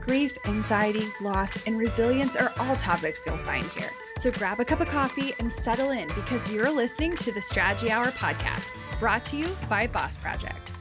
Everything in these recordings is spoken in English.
Grief, anxiety, loss, and resilience are all topics you'll find here. So grab a cup of coffee and settle in because you're listening to the Strategy Hour podcast, brought to you by Boss Project.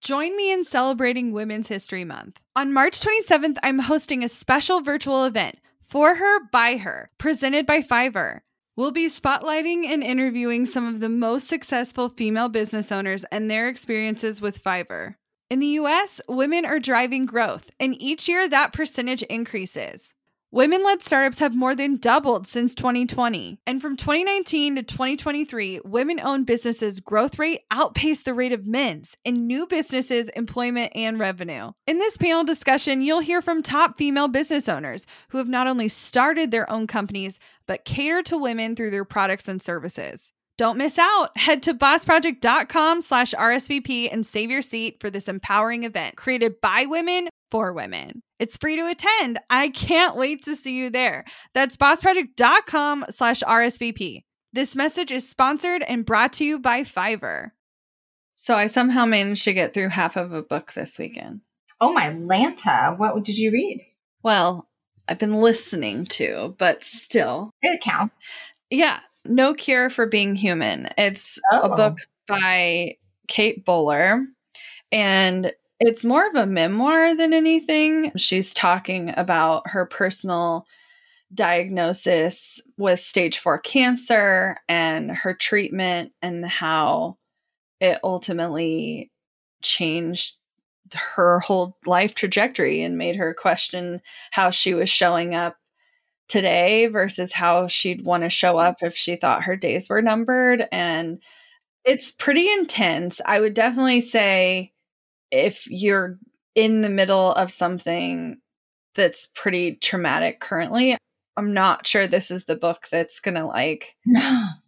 Join me in celebrating Women's History Month. On March 27th, I'm hosting a special virtual event, For Her, By Her, presented by Fiverr. We'll be spotlighting and interviewing some of the most successful female business owners and their experiences with Fiverr. In the US, women are driving growth, and each year that percentage increases. Women-led startups have more than doubled since 2020. And from 2019 to 2023, women-owned businesses' growth rate outpaced the rate of men's in new businesses, employment, and revenue. In this panel discussion, you'll hear from top female business owners who have not only started their own companies, but cater to women through their products and services. Don't miss out. Head to bossproject.com/RSVP and save your seat for this empowering event created by women for women. It's free to attend. I can't wait to see you there. That's bossproject.com/RSVP. This message is sponsored and brought to you by Fiverr. So I somehow managed to get through half of a book this weekend. Oh my Lanta. What did you read? Well, I've been listening to, but still. It counts. Yeah. No Cure for Being Human. It's a book by Kate Bowler, and it's more of a memoir than anything. She's talking about her personal diagnosis with stage 4 cancer and her treatment and how it ultimately changed her whole life trajectory and made her question how she was showing up today versus how she'd want to show up if she thought her days were numbered. And it's pretty intense. I would definitely say, if you're in the middle of something that's pretty traumatic currently, I'm not sure this is the book that's going to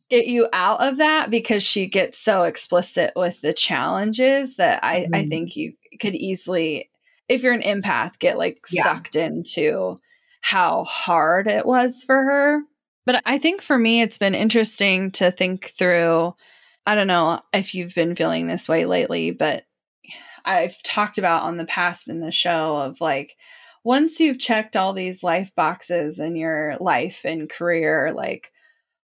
get you out of that, because she gets so explicit with the challenges that I think you could easily, if you're an empath, get sucked into how hard it was for her. But I think for me, it's been interesting to think through, I don't know if you've been feeling this way lately, but I've talked about on the past in the show of once you've checked all these life boxes in your life and career,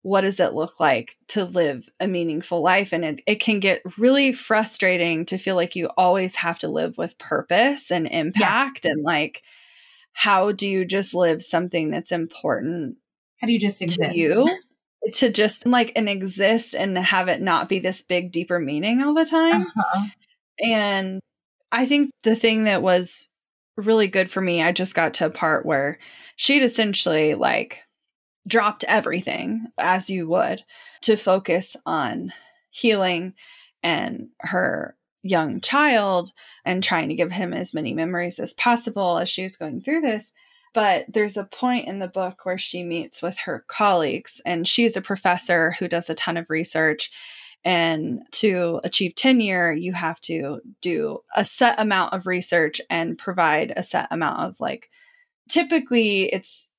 what does it look like to live a meaningful life? And it can get really frustrating to feel like you always have to live with purpose and impact. Yeah. And how do you just live something that's important? How do you just exist? To you? To just exist and have it not be this big, deeper meaning all the time. Uh-huh. And I think the thing that was really good for me, I just got to a part where she'd essentially dropped everything, as you would, to focus on healing and her young child and trying to give him as many memories as possible as she was going through this. But there's a point in the book where she meets with her colleagues, and she's a professor who does a ton of research. And to achieve tenure, you have to do a set amount of research and provide a set amount of typically it's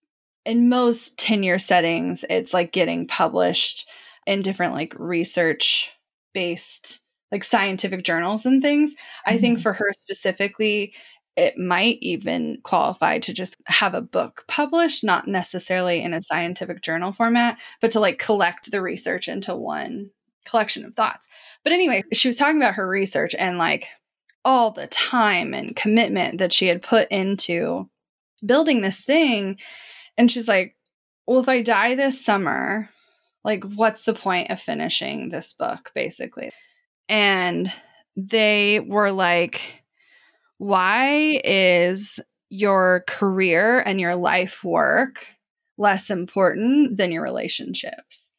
in most tenure settings, it's getting published in different research based scientific journals and things. Mm-hmm. I think for her specifically, it might even qualify to just have a book published, not necessarily in a scientific journal format, but to collect the research into one collection of thoughts. But anyway, she was talking about her research and all the time and commitment that she had put into building this thing. And she's well, if I die this summer, what's the point of finishing this book, basically? And they were why is your career and your life work less important than your relationships?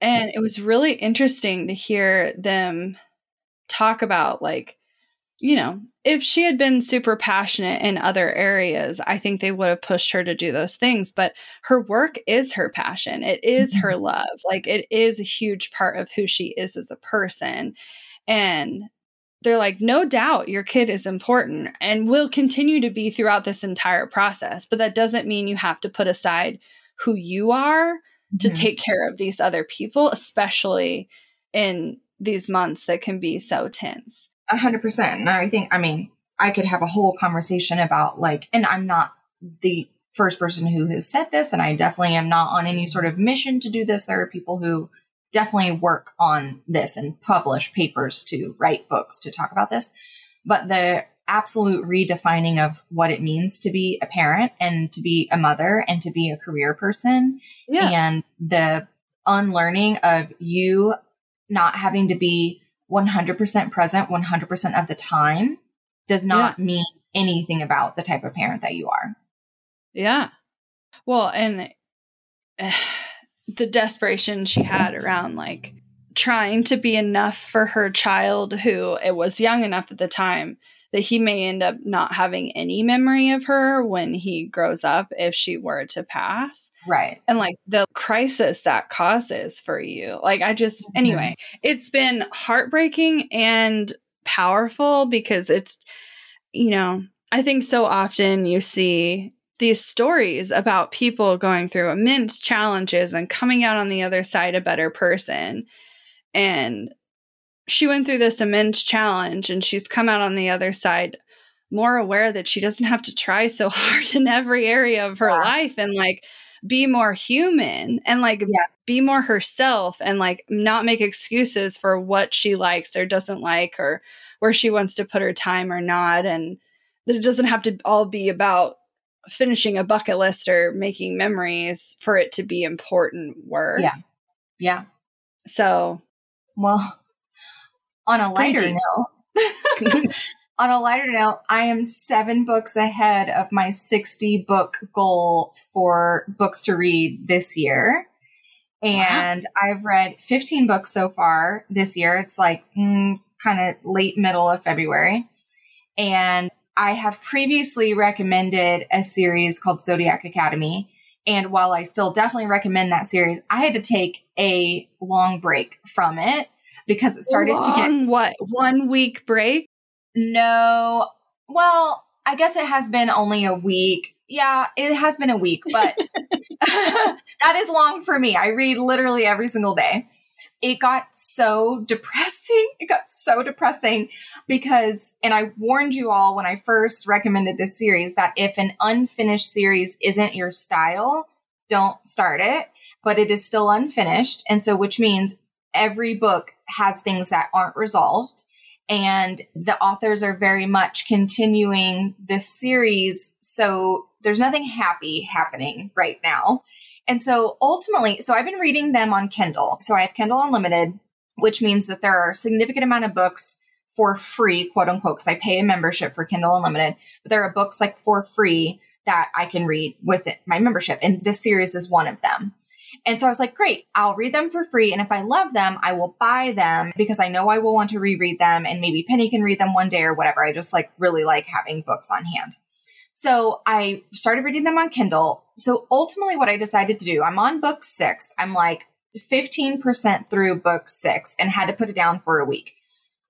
And it was really interesting to hear them talk about you know, if she had been super passionate in other areas, I think they would have pushed her to do those things. But her work is her passion. It is her love. Like, it is a huge part of who she is as a person. And they're like, no doubt your kid is important and will continue to be throughout this entire process. But that doesn't mean you have to put aside who you are to take care of these other people, especially in these months that can be so tense. 100%. And I think, I mean, I could have a whole conversation about, like, and I'm not the first person who has said this, and I definitely am not on any sort of mission to do this. There are people who definitely work on this and publish papers, to write books, to talk about this. But the absolute redefining of what it means to be a parent and to be a mother and to be a career person, and the unlearning of you not having to be 100% present 100% of the time does not mean anything about the type of parent that you are. Yeah. Well, and the desperation she had around, like, trying to be enough for her child, who it was young enough at the time that he may end up not having any memory of her when he grows up if she were to pass. Right. And, like, the crisis that causes for you. Like, I just, anyway, it's been heartbreaking and powerful because it's, you know, I think so often you see these stories about people going through immense challenges and coming out on the other side a better person. And she went through this immense challenge and she's come out on the other side more aware that she doesn't have to try so hard in every area of her life, and, like, be more human and, like, be more herself and, like, not make excuses for what she likes or doesn't like or where she wants to put her time or not. And that it doesn't have to all be about finishing a bucket list or making memories for it to be important work. Yeah. Yeah. So, well, on a lighter note, I am 7 books ahead of my 60-book goal for books to read this year. And I've read 15 books so far this year. It's like kind of late middle of February. And I have previously recommended a series called Zodiac Academy. And while I still definitely recommend that series, I had to take a long break from it because it started to get... What, 1 week break? No. Well, I guess it has been only a week. Yeah, it has been a week, but that is long for me. I read literally every single day. It got so depressing. It got so depressing because, and I warned you all when I first recommended this series that if an unfinished series isn't your style, don't start it, but it is still unfinished. And so, which means every book has things that aren't resolved. And the authors are very much continuing this series. So there's nothing happy happening right now. And so ultimately, so I've been reading them on Kindle. So I have Kindle Unlimited, which means that there are a significant amount of books for free, quote unquote, because I pay a membership for Kindle Unlimited. But there are books, like, for free that I can read with it, my membership. And this series is one of them. And so I was like, great, I'll read them for free. And if I love them, I will buy them because I know I will want to reread them. And maybe Penny can read them one day or whatever. I just, like, really like having books on hand. So I started reading them on Kindle. So ultimately what I decided to do, I'm on book 6. I'm like 15% through book 6 and had to put it down for a week.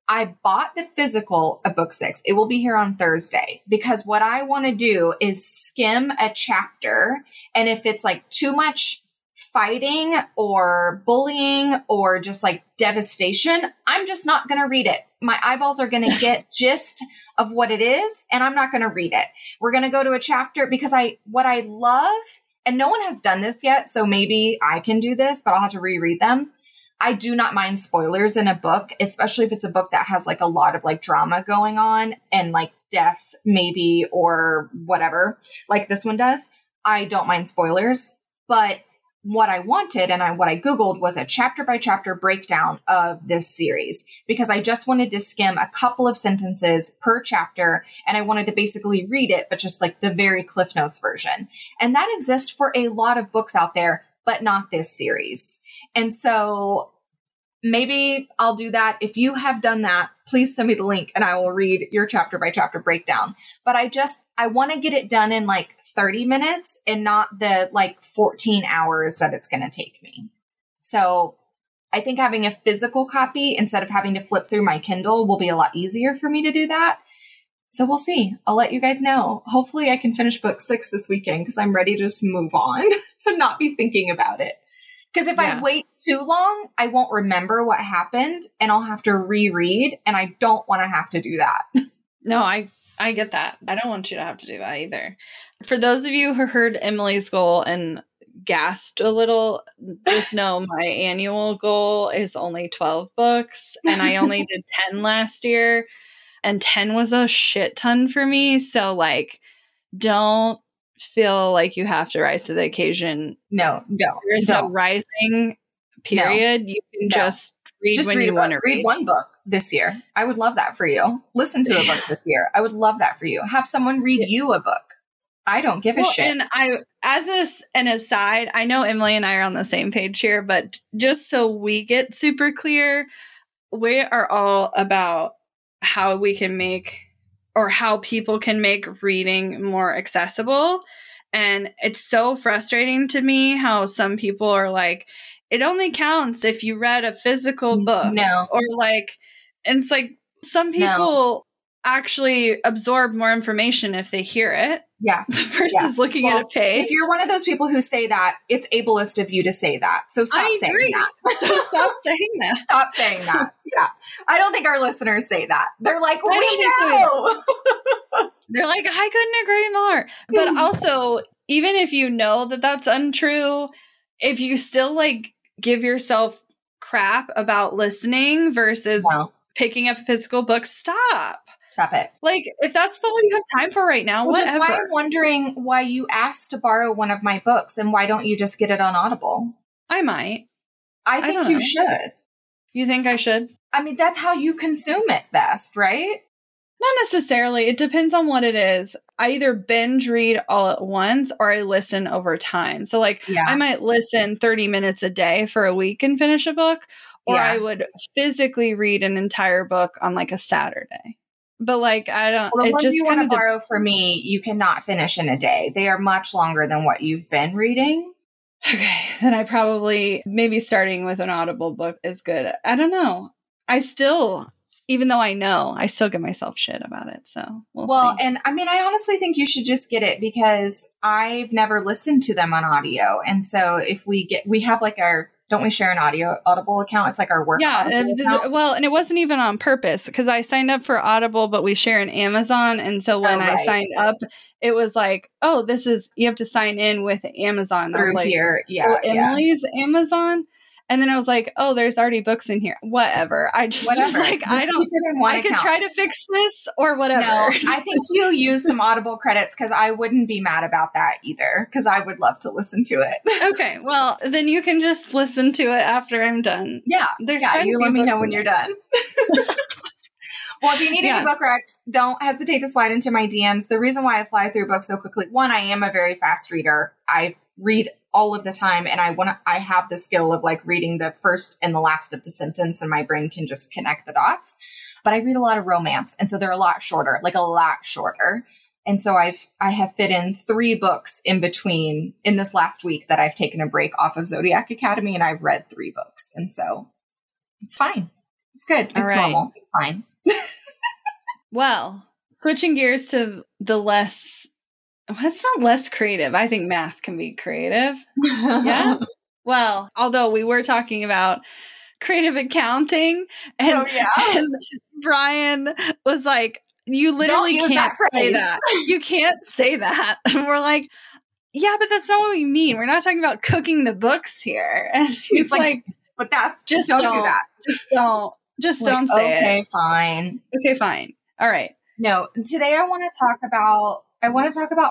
I bought the physical of book 6. It will be here on Thursday because what I want to do is skim a chapter. And if it's, like, too much fighting or bullying or just, like, devastation, I'm just not going to read it. My eyeballs are going to get gist of what it is, and I'm not going to read it. We're going to go to a chapter because what I love, and no one has done this yet, so maybe I can do this, but I'll have to reread them. I do not mind spoilers in a book, especially if it's a book that has, like, a lot of, like, drama going on and, like, death maybe or whatever, like this one does. I don't mind spoilers, but what I wanted and what I Googled was a chapter by chapter breakdown of this series because I just wanted to skim a couple of sentences per chapter. And I wanted to basically read it, but just, like, the very Cliff Notes version. And that exists for a lot of books out there, but not this series. And so Maybe I'll do that. If you have done that, please send me the link and I will read your chapter by chapter breakdown. But I want to get it done in like 30 minutes and not the like 14 hours that it's going to take me. So I think having a physical copy instead of having to flip through my Kindle will be a lot easier for me to do that. So we'll see. I'll let you guys know. Hopefully I can finish book 6 this weekend because I'm ready to just move on and not be thinking about it. Because if I wait too long, I won't remember what happened and I'll have to reread. And I don't want to have to do that. No, I get that. I don't want you to have to do that either. For those of you who heard Emily's goal and gasped a little, just know my annual goal is only 12 books. And I only did 10 last year. And 10 was a shit ton for me. So like, don't feel like you have to rise to the occasion. No. There is no rising period. No. You can just read one book this year. I would love that for you. Listen to a book this year. I would love that for you. Have someone read you a book. I don't give a shit. And as an aside, I know Emily and I are on the same page here, but just so we get super clear, we are all about how we can make or how people can make reading more accessible. And it's so frustrating to me how some people are like, it only counts if you read a physical book. No. Or like, and it's like some people actually absorb more information if they hear it. Yeah. Versus looking at a page. If you're one of those people who say that, it's ableist of you to say that. So stop saying that. So stop saying that. Stop saying that. Yeah. I don't think our listeners say that. They're like, we know. They're like, I couldn't agree more. But also, even if you know that that's untrue, if you still like give yourself crap about listening versus picking up physical books, stop it. Like, if that's all you have time for right now, whatever. That's why I'm wondering why you asked to borrow one of my books and why don't you just get it on Audible? I might. I think you should. You think I should? I mean, that's how you consume it best, right? Not necessarily. It depends on what it is. I either binge read all at once or I listen over time. So like, I might listen 30 minutes a day for a week and finish a book, or I would physically read an entire book on like a Saturday. But like, I don't, well, it just you want to borrow for me, you cannot finish in a day. They are much longer than what you've been reading. Okay. Then I probably, maybe starting with an Audible book is good. I don't know. I still, even though I know, I still give myself shit about it. So we'll see. And I mean, I honestly think you should just get it because I've never listened to them on audio. And so if we have like our, don't we share an Audible account? It's like our work. Yeah. And it wasn't even on purpose because I signed up for Audible, but we share an Amazon. And so when I signed up, it was like, oh, you have to sign in with Amazon. I was like, here. Yeah. So Emily's Amazon. And then I was like, oh, there's already books in here. Whatever. I just was like, I could try to fix this or whatever. No, I think you'll use some Audible credits because I wouldn't be mad about that either because I would love to listen to it. Okay. Well, then you can just listen to it after I'm done. Yeah. You let me know when you're done. Well, if you need any book recs, don't hesitate to slide into my DMs. The reason why I fly through books so quickly, one, I am a very fast reader. I read all of the time. And I have the skill of like reading the first and the last of the sentence and my brain can just connect the dots, but I read a lot of romance. And so they're a lot shorter. And so I have fit in 3 books in between in this last week that I've taken a break off of Zodiac Academy and I've read 3 books. And so it's fine. It's good. It's normal. It's fine. Well, switching gears to the less that's not less creative. I think math can be creative. Yeah. Well, although we were talking about creative accounting and Brian was like, you literally can't say that. You can't say that. And we're like, yeah, but that's not what we mean. We're not talking about cooking the books here. And he's like, but that's just don't do that. Just don't say it. Okay, fine. All right. No, today I want to talk about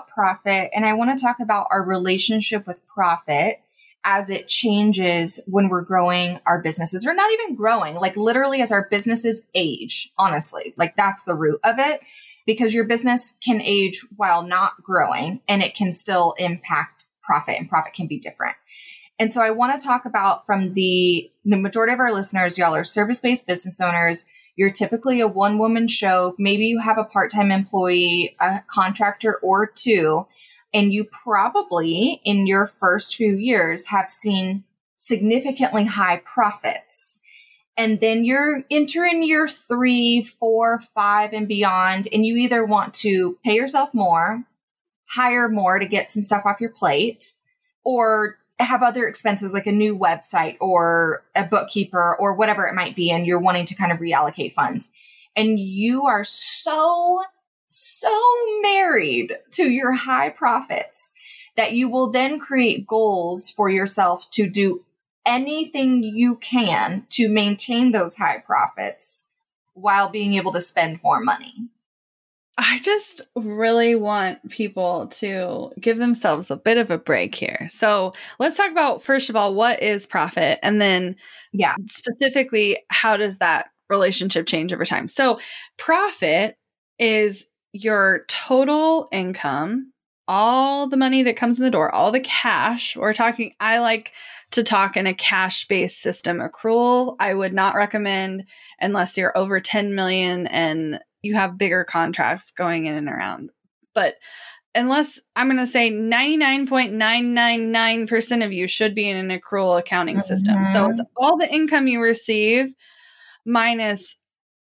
profit and I want to talk about our relationship with profit as it changes when we're growing our businesses. We're not even growing, like literally as our businesses age, honestly, like that's the root of it because your business can age while not growing and it can still impact profit and profit can be different. And so I want to talk about from the majority of our listeners, y'all are service-based business owners. You're typically a one-woman show. Maybe you have a part-time employee, a contractor or two, and you probably in your first few years have seen significantly high profits. And then you're entering year 3, 4, 5 and beyond, and you either want to pay yourself more, hire more to get some stuff off your plate, or have other expenses like a new website or a bookkeeper or whatever it might be. And you're wanting to kind of reallocate funds. And you are so married to your high profits that you will then create goals for yourself to do anything you can to maintain those high profits while being able to spend more money. I just really want people to give themselves a bit of a break here. So let's talk about, first of all, what is profit? And then specifically, how does that relationship change over time? So profit is your total income, all the money that comes in the door, all the cash. We're talking, I like to talk in a cash-based system accrual. I would not recommend unless you're over 10 million and you have bigger contracts going in and around. But unless, I'm going to say 99.999% of you should be in an accrual accounting system. So it's all the income you receive minus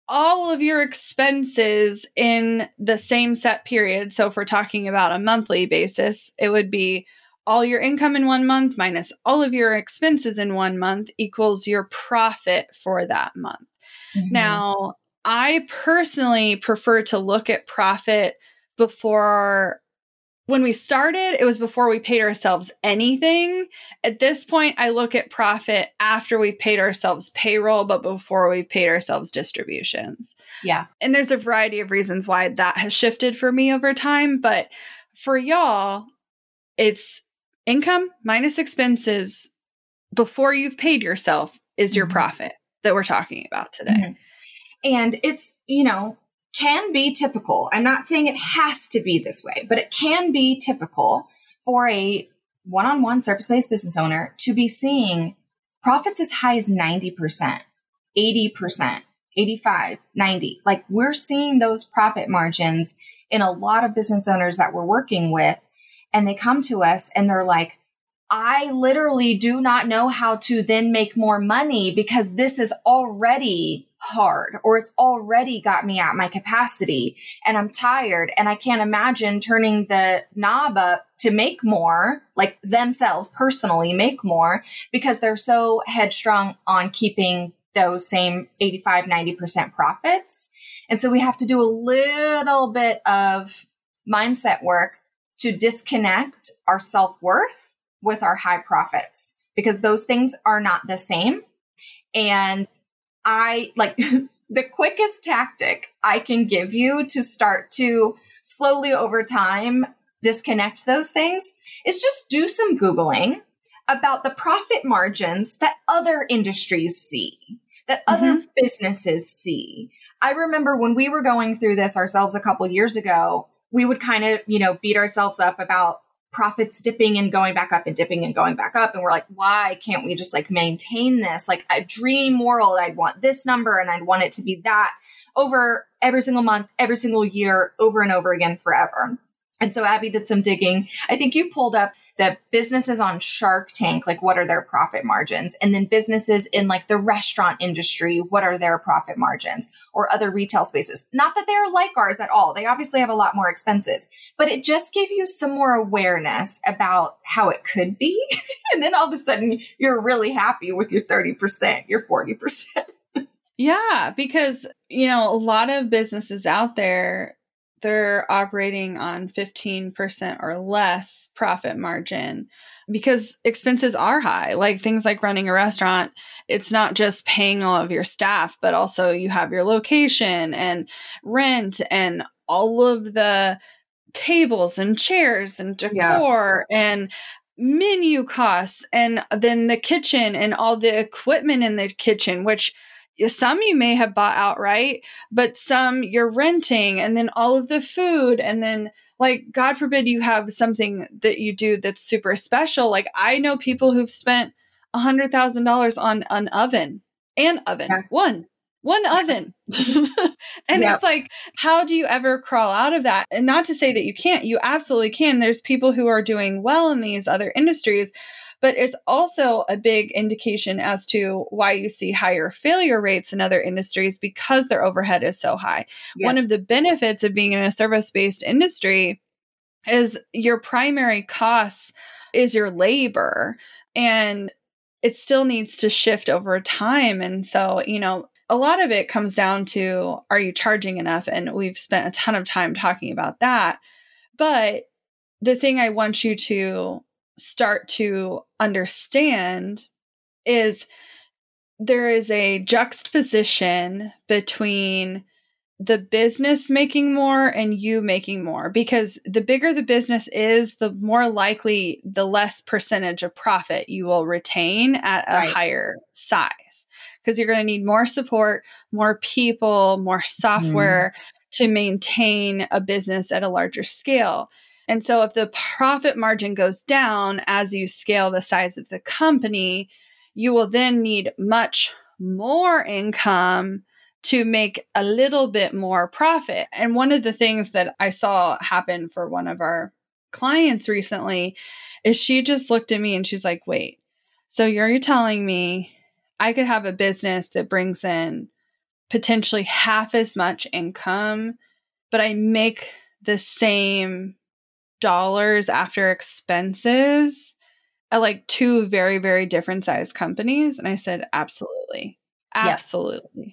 all of your expenses in the same set period. So if we're talking about a monthly basis, it would be all your income in 1 month minus all of your expenses in 1 month equals your profit for that month. Now, I personally prefer to look at profit before, when we started, it was before we paid ourselves anything. At this point, I look at profit after we've paid ourselves payroll, but before we've paid ourselves distributions. Yeah. And there's a variety of reasons why that has shifted for me over time. But for y'all, it's income minus expenses before you've paid yourself is your profit that we're talking about today. And it's, can be typical. I'm not saying it has to be this way, but it can be typical for a one-on-one service-based business owner to be seeing profits as high as 90%, 80%, 85%, 90%. Like, we're seeing those profit margins in a lot of business owners that we're working with. And they come to us and they're like, I literally do not know how to then make more money because this is already hard, or it's already got me at my capacity and I'm tired and I can't imagine turning the knob up to make more, like themselves personally make more, because they're so headstrong on keeping those same 85, 90% profits. And so we have to do a little bit of mindset work to disconnect our self-worth with our high profits, because those things are not the same. And I like the quickest tactic I can give you to start to slowly over time disconnect those things is just do some Googling about the profit margins that other industries see, that other businesses see. I remember when we were going through this ourselves a couple of years ago, we would kind of, beat ourselves up about profits dipping and going back up and dipping and going back up. And we're like, why can't we just maintain this? Like, a dream world, I'd want this number and I'd want it to be that over every single month, every single year, over and over again forever. And so Abby did some digging. I think you pulled up the businesses on Shark Tank, like what are their profit margins? And then businesses in the restaurant industry, what are their profit margins, or other retail spaces? Not that they're like ours at all. They obviously have a lot more expenses, but it just gave you some more awareness about how it could be. And then all of a sudden you're really happy with your 30%, your 40%. Yeah, because, a lot of businesses out there, they're operating on 15% or less profit margin because expenses are high, like things like running a restaurant. It's not just paying all of your staff, but also you have your location and rent and all of the tables and chairs and decor and menu costs. And then the kitchen and all the equipment in the kitchen, which Some you may have bought outright, but some you're renting, and then all of the food. And then, like, God forbid you have something that you do that's super special. Like, I know people who've spent $100,000 on an oven and oven, yeah. one oven. And yep. It's like, how do you ever crawl out of that? And not to say that you can't, you absolutely can. There's people who are doing well in these other industries, but it's also a big indication as to why you see higher failure rates in other industries because their overhead is so high. Yep. One of the benefits of being in a service-based industry is your primary costs is your labor, and it still needs to shift over time. And so, you know, a lot of it comes down to, are you charging enough? And we've spent a ton of time talking about that. But the thing I want you to start to understand is there is a juxtaposition between the business making more and you making more, because the bigger the business is, the more likely the less percentage of profit you will retain at a higher size, because you're going to need more support, more people, more software to maintain a business at a larger scale. And so if the profit margin goes down as you scale the size of the company, you will then need much more income to make a little bit more profit. And one of the things that I saw happen for one of our clients recently is she just looked at me and she's like, wait, so you're telling me I could have a business that brings in potentially half as much income, but I make the same dollars after expenses at like two very, very different sized companies? And I said, absolutely. Absolutely. Yeah.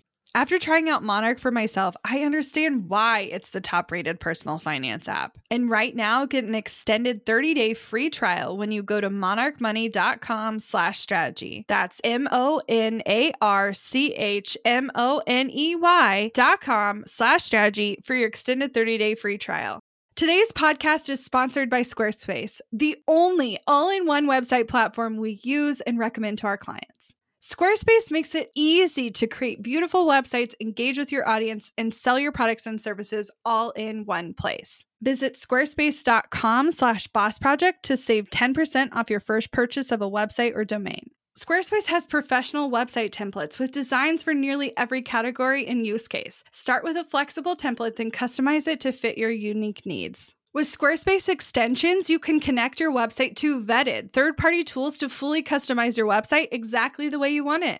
After trying out Monarch for myself, I understand why it's the top-rated personal finance app. And right now, get an extended 30-day free trial when you go to monarchmoney.com/strategy. That's monarchmoney.com/strategy for your extended 30-day free trial. Today's podcast is sponsored by Squarespace, the only all-in-one website platform we use and recommend to our clients. Squarespace makes it easy to create beautiful websites, engage with your audience, and sell your products and services all in one place. Visit squarespace.com/bossproject to save 10% off your first purchase of a website or domain. Squarespace has professional website templates with designs for nearly every category and use case. Start with a flexible template, then customize it to fit your unique needs. With Squarespace extensions, you can connect your website to vetted third-party tools to fully customize your website exactly the way you want it.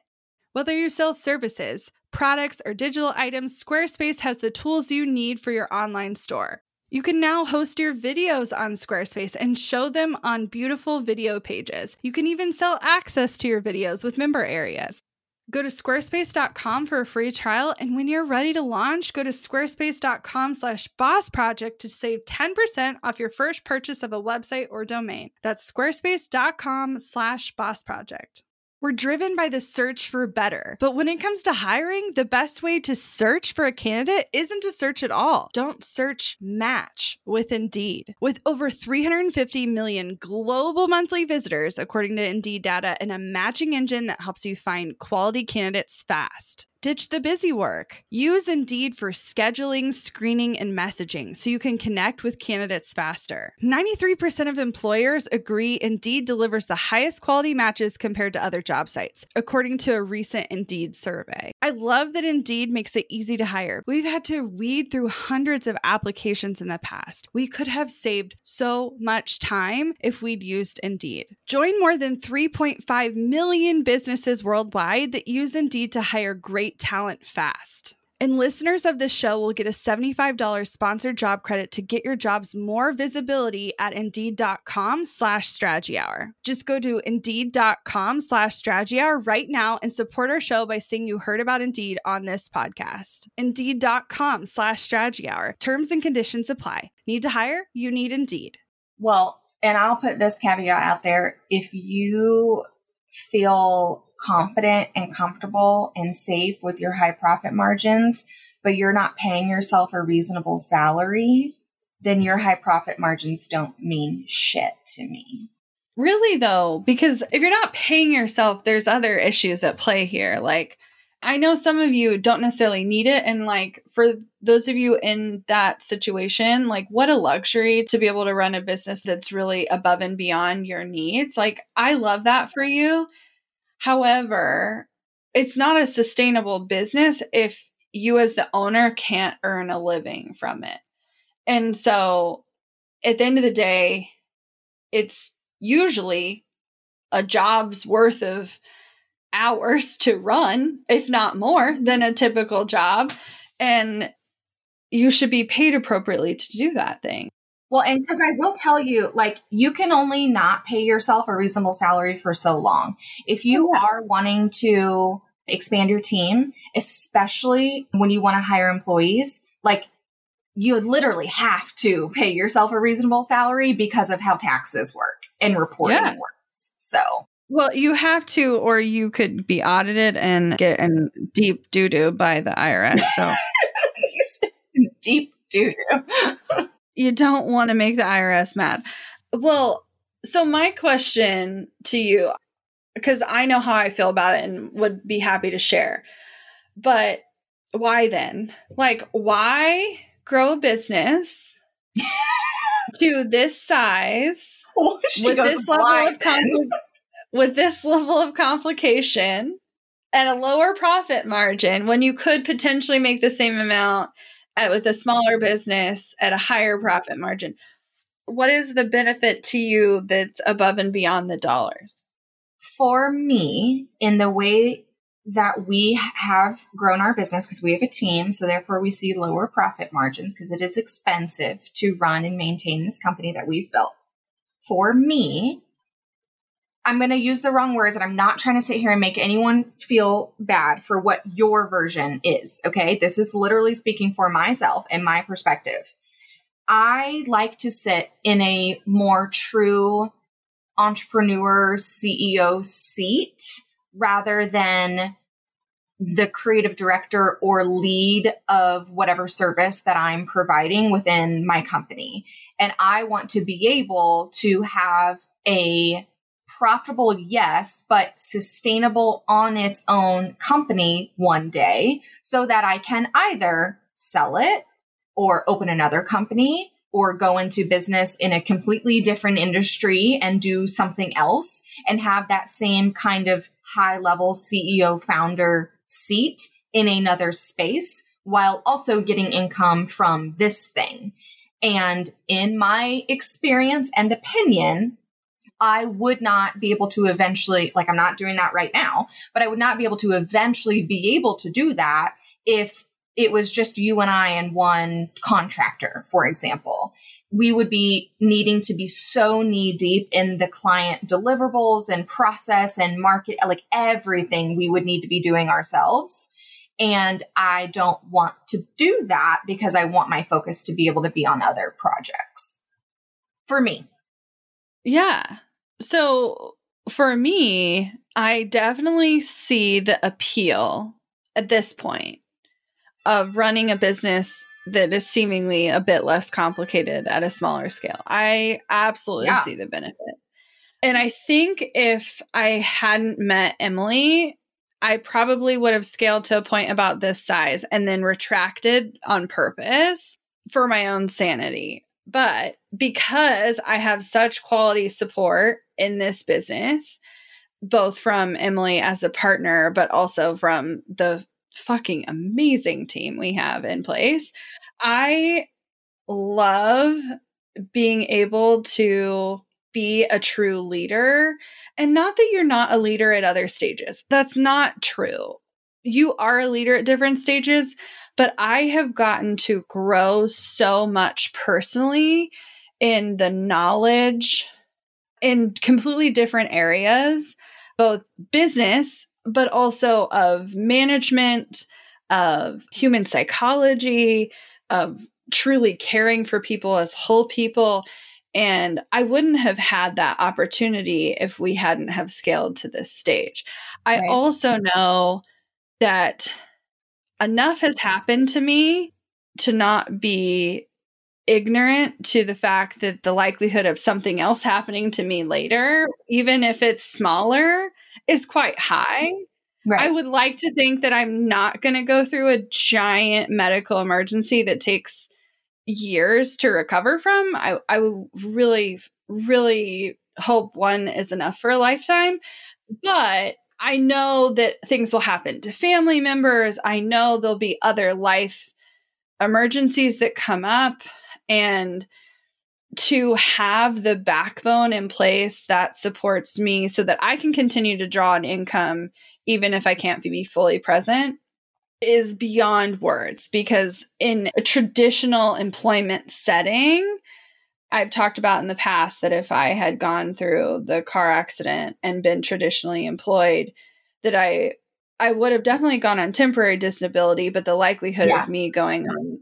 Whether you sell services, products, or digital items, Squarespace has the tools you need for your online store. You can now host your videos on Squarespace and show them on beautiful video pages. You can even sell access to your videos with member areas. Go to squarespace.com for a free trial, and when you're ready to launch, go to squarespace.com/bossproject to save 10% off your first purchase of a website or domain. That's squarespace.com/bossproject. We're driven by the search for better, but when it comes to hiring, the best way to search for a candidate isn't to search at all. Don't search, match with Indeed. With over 350 million global monthly visitors, according to Indeed data, and a matching engine that helps you find quality candidates fast. Ditch the busy work. Use Indeed for scheduling, screening, and messaging so you can connect with candidates faster. 93% of employers agree Indeed delivers the highest quality matches compared to other job sites, according to a recent Indeed survey. I love that Indeed makes it easy to hire. We've had to weed through hundreds of applications in the past. We could have saved so much time if we'd used Indeed. Join more than 3.5 million businesses worldwide that use Indeed to hire great talent fast. And listeners of this show will get a $75 sponsored job credit to get your jobs more visibility at Indeed.com/strategy hour. Just go to Indeed.com/strategy hour right now and support our show by saying you heard about Indeed on this podcast. Indeed.com/strategy hour. Terms and conditions apply. Need to hire? You need Indeed. Well, and I'll put this caveat out there. If you feel confident and comfortable and safe with your high profit margins, but you're not paying yourself a reasonable salary, then your high profit margins don't mean shit to me. Really though, because if you're not paying yourself, there's other issues at play here. Like, I know some of you don't necessarily need it. And like, for those of you in that situation, like, what a luxury to be able to run a business that's really above and beyond your needs. Like, I love that for you. However, it's not a sustainable business if you as the owner can't earn a living from it. And so at the end of the day, it's usually a job's worth of hours to run, if not more than a typical job. And you should be paid appropriately to do that thing. Well, and because I will tell you, like, you can only not pay yourself a reasonable salary for so long. If you are wanting to expand your team, especially when you want to hire employees, like, you literally have to pay yourself a reasonable salary because of how taxes work and reporting works. So, well, you have to, or you could be audited and get in deep doo-doo by the IRS. So deep doo-doo. You don't want to make the IRS mad. Well, so my question to you, because I know how I feel about it and would be happy to share, but why then? Like, why grow a business to this size with this level of complication and a lower profit margin when you could potentially make the same amount with a smaller business at a higher profit margin? What is the benefit to you that's above and beyond the dollars? For me, in the way that we have grown our business, because we have a team, so therefore we see lower profit margins because it is expensive to run and maintain this company that we've built. For me, I'm going to use the wrong words, and I'm not trying to sit here and make anyone feel bad for what your version is, okay? This is literally speaking for myself and my perspective. I like to sit in a more true entrepreneur CEO seat rather than the creative director or lead of whatever service that I'm providing within my company. And I want to be able to have a profitable, yes, but sustainable on its own company one day, so that I can either sell it or open another company or go into business in a completely different industry and do something else and have that same kind of high level CEO founder seat in another space while also getting income from this thing. And in my experience and opinion, I would not be able to eventually, like, I'm not doing that right now, but I would not be able to eventually be able to do that if it was just you and I and one contractor, for example. We would be needing to be so knee deep in the client deliverables and process and market, like everything we would need to be doing ourselves. And I don't want to do that because I want my focus to be able to be on other projects for me. Yeah. So for me, I definitely see the appeal at this point of running a business that is seemingly a bit less complicated at a smaller scale. I absolutely see the benefit. And I think if I hadn't met Emily, I probably would have scaled to a point about this size and then retracted on purpose for my own sanity. But because I have such quality support in this business, both from Emily as a partner, but also from the fucking amazing team we have in place, I love being able to be a true leader. And not that you're not a leader at other stages. That's not true. You are a leader at different stages, but I have gotten to grow so much personally in the knowledge in completely different areas, both business, but also of management, of human psychology, of truly caring for people as whole people. And I wouldn't have had that opportunity if we hadn't have scaled to this stage. Right. I also know that enough has happened to me to not be ignorant to the fact that the likelihood of something else happening to me later, even if it's smaller, is quite high. Right. I would like to think that I'm not going to go through a giant medical emergency that takes years to recover from. I would really, really hope one is enough for a lifetime. But I know that things will happen to family members. I know there'll be other life emergencies that come up. And to have the backbone in place that supports me so that I can continue to draw an income, even if I can't be fully present, is beyond words. Because in a traditional employment setting, I've talked about in the past that if I had gone through the car accident and been traditionally employed, that I would have definitely gone on temporary disability, but the likelihood of me going on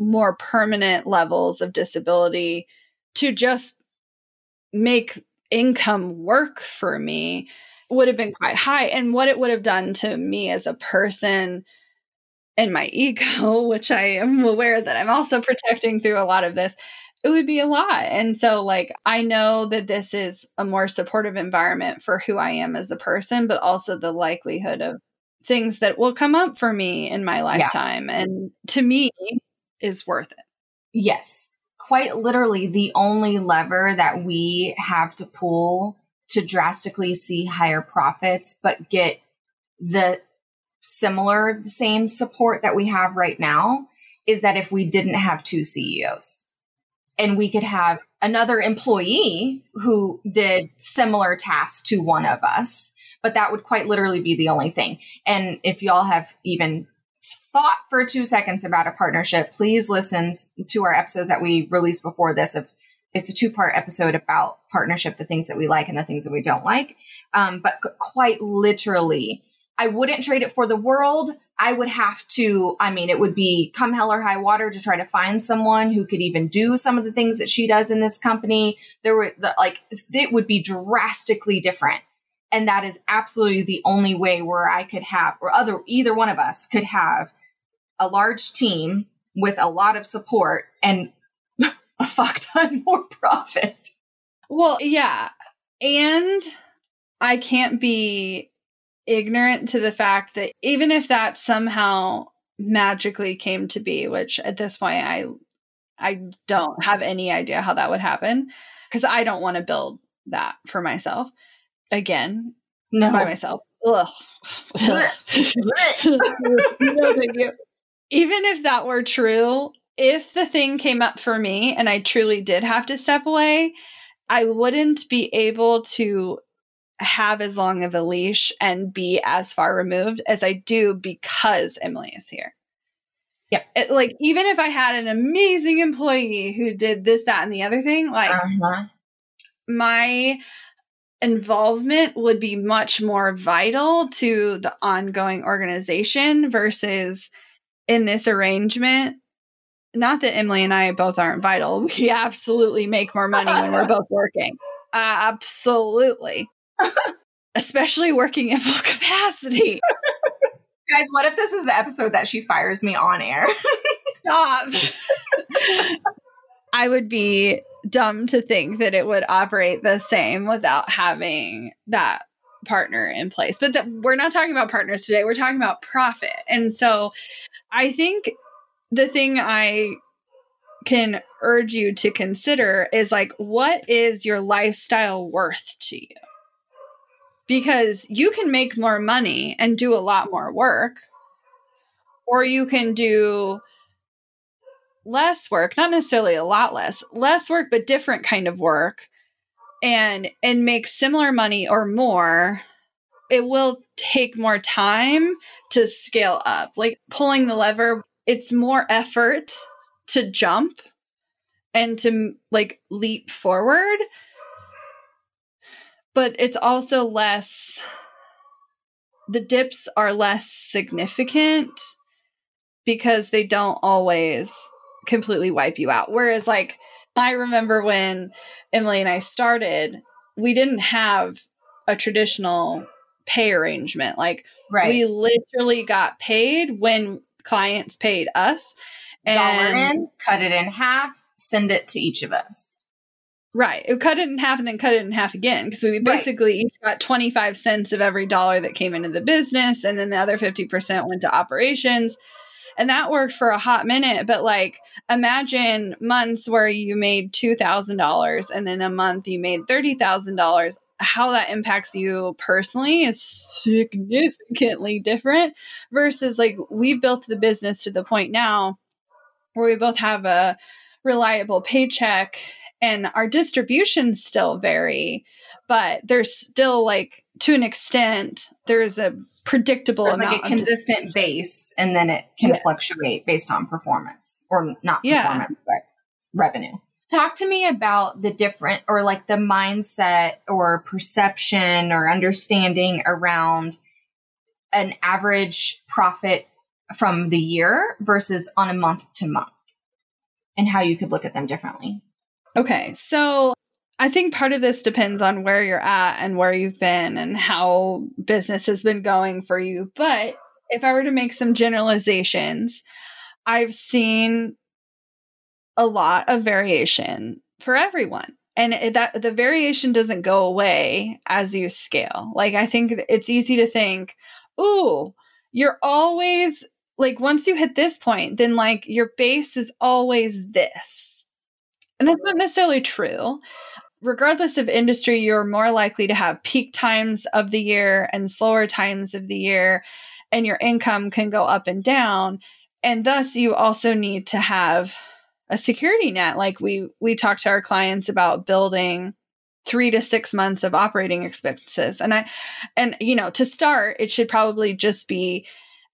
more permanent levels of disability to just make income work for me would have been quite high. And what it would have done to me as a person and my ego, which I am aware that I'm also protecting through a lot of this, it would be a lot. And so, like, I know that this is a more supportive environment for who I am as a person, but also the likelihood of things that will come up for me in my lifetime. Yeah. And to me, is worth it. Yes. Quite literally, the only lever that we have to pull to drastically see higher profits, but get the same support that we have right now, is that if we didn't have two CEOs and we could have another employee who did similar tasks to one of us, but that would quite literally be the only thing. And if y'all have even thought for 2 seconds about a partnership, please listen to our episodes that we released before this. It's a two-part episode about partnership, the things that we like and the things that we don't like. But quite literally, I wouldn't trade it for the world. I would have to, it would be come hell or high water to try to find someone who could even do some of the things that she does in this company. It would be drastically different. And that is absolutely the only way where I could have, or either one of us could have, a large team with a lot of support and a fuck ton more profit. Well, yeah. And I can't be ignorant to the fact that even if that somehow magically came to be, which at this point, I don't have any idea how that would happen, because I don't want to build that for myself. Again, no. By myself. Ugh. No, thank you. Even if that were true, if the thing came up for me and I truly did have to step away, I wouldn't be able to have as long of a leash and be as far removed as I do because Emily is here. Yeah. Even if I had an amazing employee who did this, that, and the other thing, my involvement would be much more vital to the ongoing organization versus in this arrangement. Not that Emily and I both aren't vital. We absolutely make more money when we're both working. Absolutely. Especially working in full capacity. Guys, what if this is the episode that she fires me on air? Stop. I would be dumb to think that it would operate the same without having that partner in place. But we're not talking about partners today. We're talking about profit. And so I think the thing I can urge you to consider is like, what is your lifestyle worth to you? Because you can make more money and do a lot more work, or you can do less work, not necessarily a lot less work, but different kind of work, and make similar money or more. It will take more time to scale up. Like pulling the lever, it's more effort to jump and to like leap forward, but it's also less, the dips are less significant because they don't always completely wipe you out. Whereas like, I remember when Emily and I started, we didn't have a traditional pay arrangement. Like we literally got paid when clients paid us. And dollar in, cut it in half, send it to each of us. Right. It cut it in half and then cut it in half again. Because we basically each got 25 cents of every dollar that came into the business. And then the other 50% went to operations. And that worked for a hot minute. But like, imagine months where you made $2,000 and then a month you made $30,000. How that impacts you personally is significantly different versus like, we built the business to the point now where we both have a reliable paycheck and our distributions still vary, but there's still like, to an extent, there's a predictable amount, like a consistent base, and then it can fluctuate based on performance, or not performance, but revenue. Talk to me about the different, or like the mindset or perception or understanding around an average profit from the year versus on a month to month, and how you could look at them differently. Okay. So I think part of this depends on where you're at and where you've been and how business has been going for you. But if I were to make some generalizations, I've seen a lot of variation for everyone. And that the variation doesn't go away as you scale. Like, I think it's easy to think, ooh, you're always like, once you hit this point, then like your base is always this. And that's not necessarily true. Regardless of industry, you're more likely to have peak times of the year and slower times of the year, and your income can go up and down. And thus, you also need to have a security net. Like we talk to our clients about building 3 to 6 months of operating expenses. And you know, to start, it should probably just be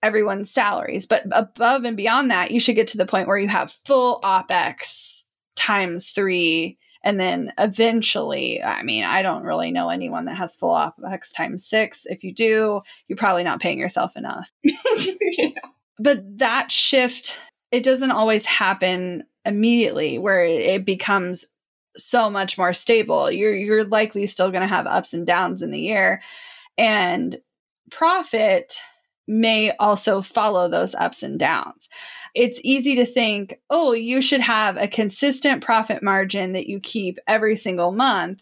everyone's salaries. But above and beyond that, you should get to the point where you have full OPEX times 3. And then eventually, I mean, I don't really know anyone that has full OPEX times 6. If you do, you're probably not paying yourself enough. But that shift, it doesn't always happen immediately where it becomes so much more stable. You're likely still going to have ups and downs in the year, and profit may also follow those ups and downs. It's easy to think, oh, you should have a consistent profit margin that you keep every single month.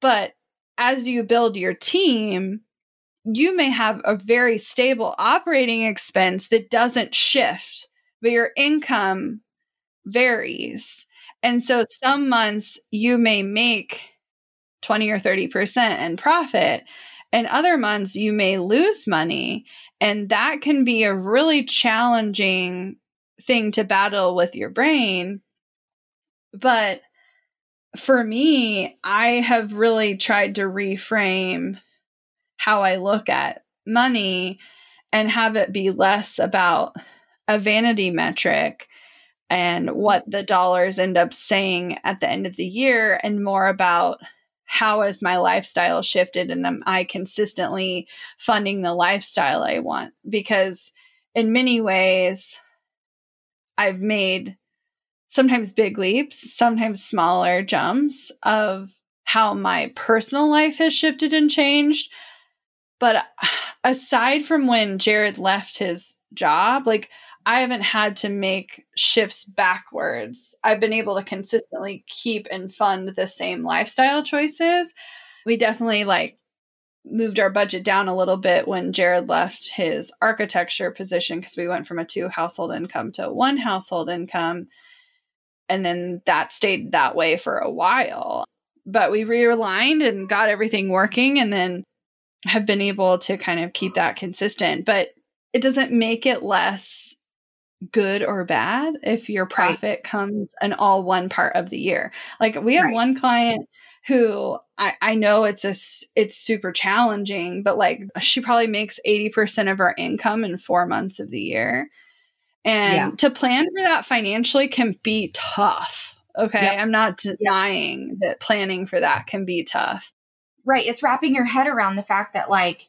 But as you build your team, you may have a very stable operating expense that doesn't shift, but your income varies. And so some months you may make 20 or 30% in profit, and other months you may lose money. And that can be a really challenging thing to battle with your brain. But for me, I have really tried to reframe how I look at money and have it be less about a vanity metric and what the dollars end up saying at the end of the year, and more about how has my lifestyle shifted, and am I consistently funding the lifestyle I want? Because in many ways, I've made sometimes big leaps, sometimes smaller jumps of how my personal life has shifted and changed. But aside from when Jared left his job, like, I haven't had to make shifts backwards. I've been able to consistently keep and fund the same lifestyle choices. We definitely like moved our budget down a little bit when Jared left his architecture position, because we went from a 2 household income to 1 household income. And then that stayed that way for a while. But we realigned and got everything working, and then have been able to kind of keep that consistent. But it doesn't make it less good or bad if your profit comes in all one part of the year. Like we have one client who I know it's super challenging, but like she probably makes 80% of her income in 4 months of the year. And to plan for that financially can be tough. Okay. Yep. I'm not denying that planning for that can be tough. Right. It's wrapping your head around the fact that like,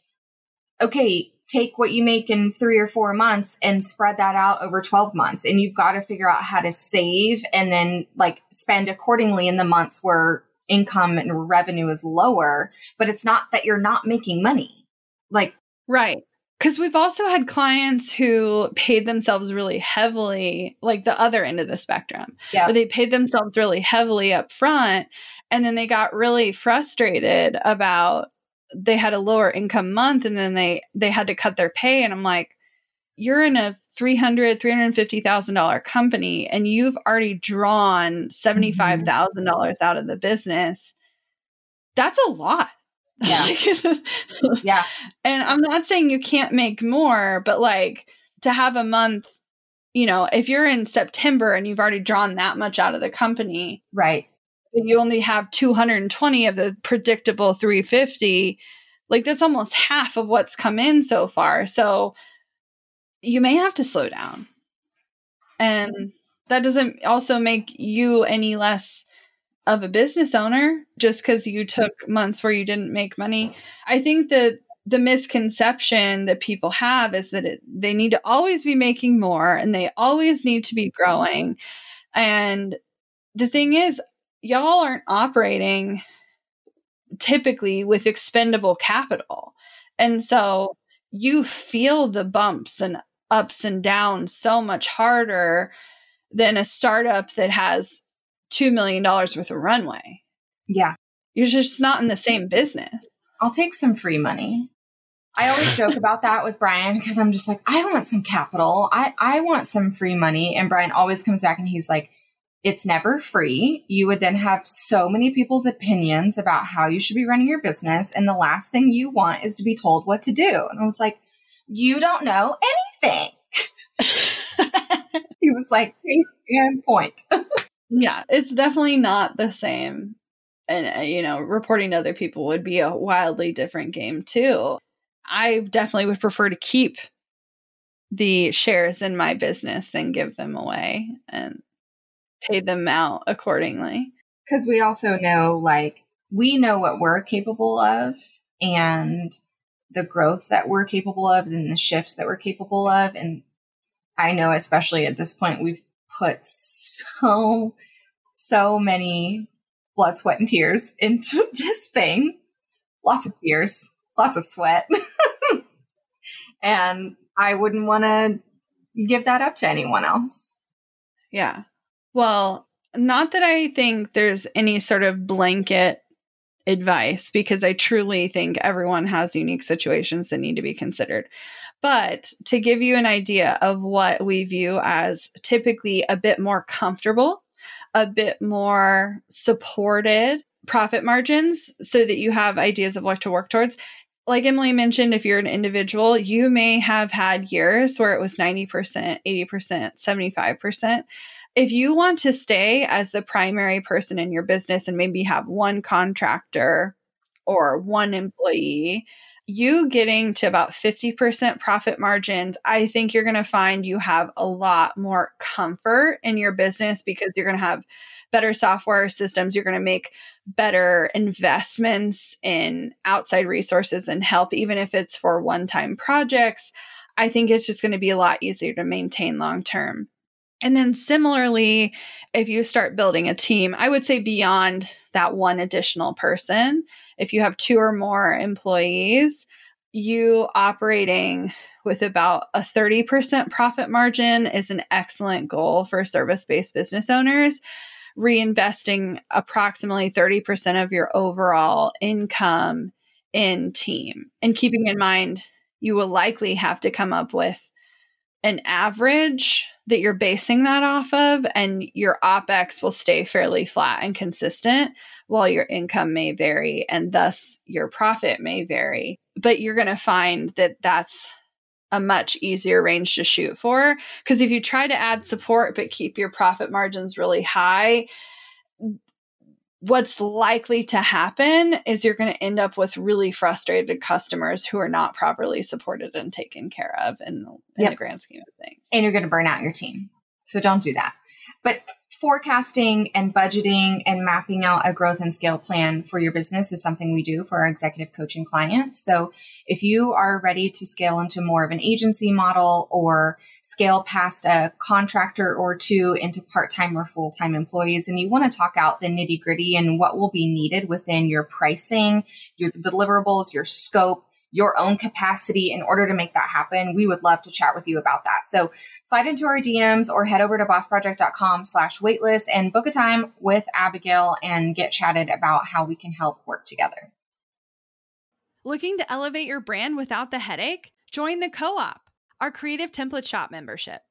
okay, take what you make in 3 or 4 months and spread that out over 12 months. And you've got to figure out how to save and then like spend accordingly in the months where income and revenue is lower, but it's not that you're not making money. Like, right. Because we've also had clients who paid themselves really heavily, like the other end of the spectrum, where they paid themselves really heavily up front, and then they got really frustrated about they had a lower income month, and then they had to cut their pay. And I'm like, you're in a $300,000, $350,000 company, and you've already drawn $75,000 out of the business. That's a lot. And I'm not saying you can't make more, but like to have a month, you know, if you're in September and you've already drawn that much out of the company, you only have 220 of the predictable 350, like that's almost half of what's come in so far. So you may have to slow down, and that doesn't also make you any less of a business owner just because you took months where you didn't make money. I think that the misconception that people have is that they need to always be making more and they always need to be growing. And the thing is, y'all aren't operating typically with expendable capital. And so you feel the bumps and ups and downs so much harder than a startup that has $2 million worth of runway. Yeah. You're just not in the same business. I'll take some free money. I always joke about that with Brian, because I'm just like, I want some capital. I want some free money. And Brian always comes back and he's like, it's never free. You would then have so many people's opinions about how you should be running your business. And the last thing you want is to be told what to do. And I was like, you don't know anything. He was like, case and point. Yeah, it's definitely not the same. And, you know, reporting to other people would be a wildly different game too. I definitely would prefer to keep the shares in my business than give them away and pay them out accordingly. Because we also know, like, we know what we're capable of and the growth that we're capable of and the shifts that we're capable of. And I know, especially at this point, we've put so many blood, sweat, and tears into this thing. Lots of tears, lots of sweat. And I wouldn't want to give that up to anyone else. Yeah. Well, not that I think there's any sort of blanket advice, because I truly think everyone has unique situations that need to be considered. But to give you an idea of what we view as typically a bit more comfortable, a bit more supported profit margins, so that you have ideas of what to work towards. Like Emily mentioned, if you're an individual, you may have had years where it was 90%, 80%, 75%. If you want to stay as the primary person in your business and maybe have one contractor or one employee, you getting to about 50% profit margins, I think you're going to find you have a lot more comfort in your business, because you're going to have better software systems. You're going to make better investments in outside resources and help, even if it's for one-time projects. I think it's just going to be a lot easier to maintain long-term. And then similarly, if you start building a team, I would say beyond that one additional person, if you have 2 or more employees, you operating with about a 30% profit margin is an excellent goal for service-based business owners. Reinvesting approximately 30% of your overall income in team. And keeping in mind, you will likely have to come up with an average that you're basing that off of, and your OpEx will stay fairly flat and consistent while your income may vary, and thus your profit may vary. But you're going to find that that's a much easier range to shoot for, because if you try to add support but keep your profit margins really high, what's likely to happen is you're going to end up with really frustrated customers who are not properly supported and taken care of in the grand scheme of things. And you're going to burn out your team. So don't do that. But forecasting and budgeting and mapping out a growth and scale plan for your business is something we do for our executive coaching clients. So if you are ready to scale into more of an agency model or scale past a contractor or two into part-time or full-time employees, and you want to talk out the nitty-gritty and what will be needed within your pricing, your deliverables, your scope, your own capacity in order to make that happen, we would love to chat with you about that. So slide into our DMs or head over to bossproject.com/waitlist and book a time with Abigail and get chatted about how we can help work together. Looking to elevate your brand without the headache? Join the Co-op, our creative template shop membership.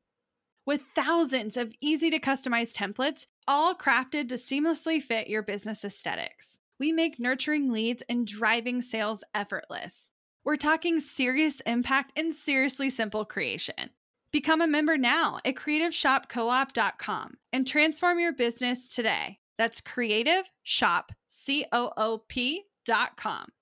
With thousands of easy to customize templates, all crafted to seamlessly fit your business aesthetics, we make nurturing leads and driving sales effortless. We're talking serious impact and seriously simple creation. Become a member now at creativeshopcoop.com and transform your business today. That's creativeshopcoop.com.